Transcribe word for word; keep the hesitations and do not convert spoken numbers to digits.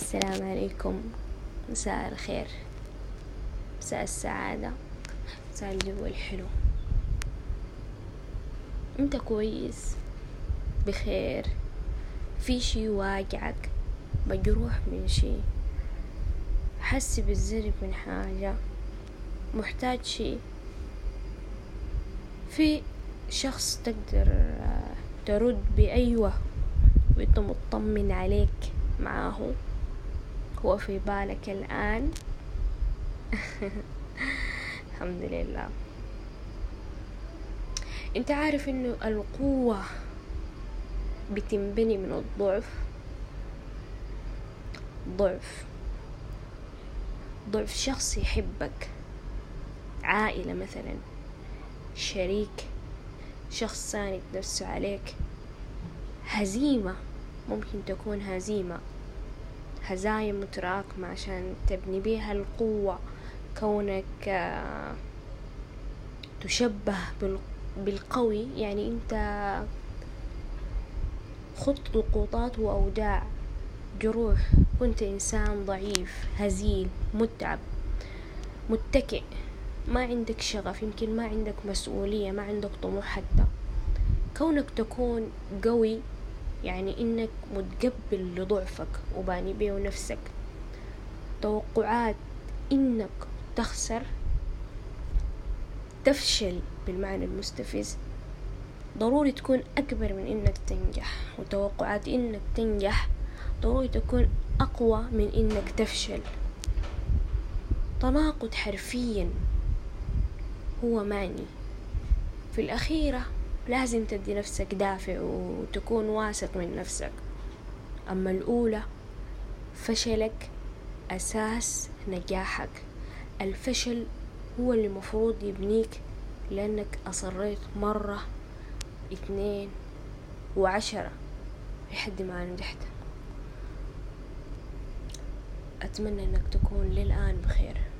السلام عليكم، مساء الخير، مساء السعادة، مساء الجو الحلو. انت كويس، بخير، في شي واجعك، مجروح من شي، حس بالزرب من حاجة، محتاج شي، في شخص تقدر ترد بأيوة وانت مطمن عليك معاه، هو في بالك الآن. الحمد لله. انت عارف انه القوة بتنبني من الضعف، ضعف ضعف شخص يحبك، عائلة مثلا، شريك، شخص ثاني تدرسه عليك، هزيمة، ممكن تكون هزيمة، هزايم متراكمة عشان تبني بيها القوة. كونك تشبه بالقوي يعني انت خط القوطات وأوداع جروح، كنت إنسان ضعيف، هزيل، متعب، متكئ، ما عندك شغف، يمكن ما عندك مسؤولية، ما عندك طموح حتى. كونك تكون قوي يعني إنك متقبل لضعفك وباني بيه نفسك. توقعات إنك تخسر، تفشل بالمعنى المستفز، ضروري تكون أكبر من إنك تنجح، وتوقعات إنك تنجح ضروري تكون أقوى من إنك تفشل. تناقض حرفيا هو معني. في الأخيرة لازم تدي نفسك دافع وتكون واثق من نفسك. أما الأولى، فشلك أساس نجاحك، الفشل هو اللي مفروض يبنيك، لأنك أصريت مرة اثنين وعشرة لحد ما نجحت. أتمنى أنك تكون للآن بخير.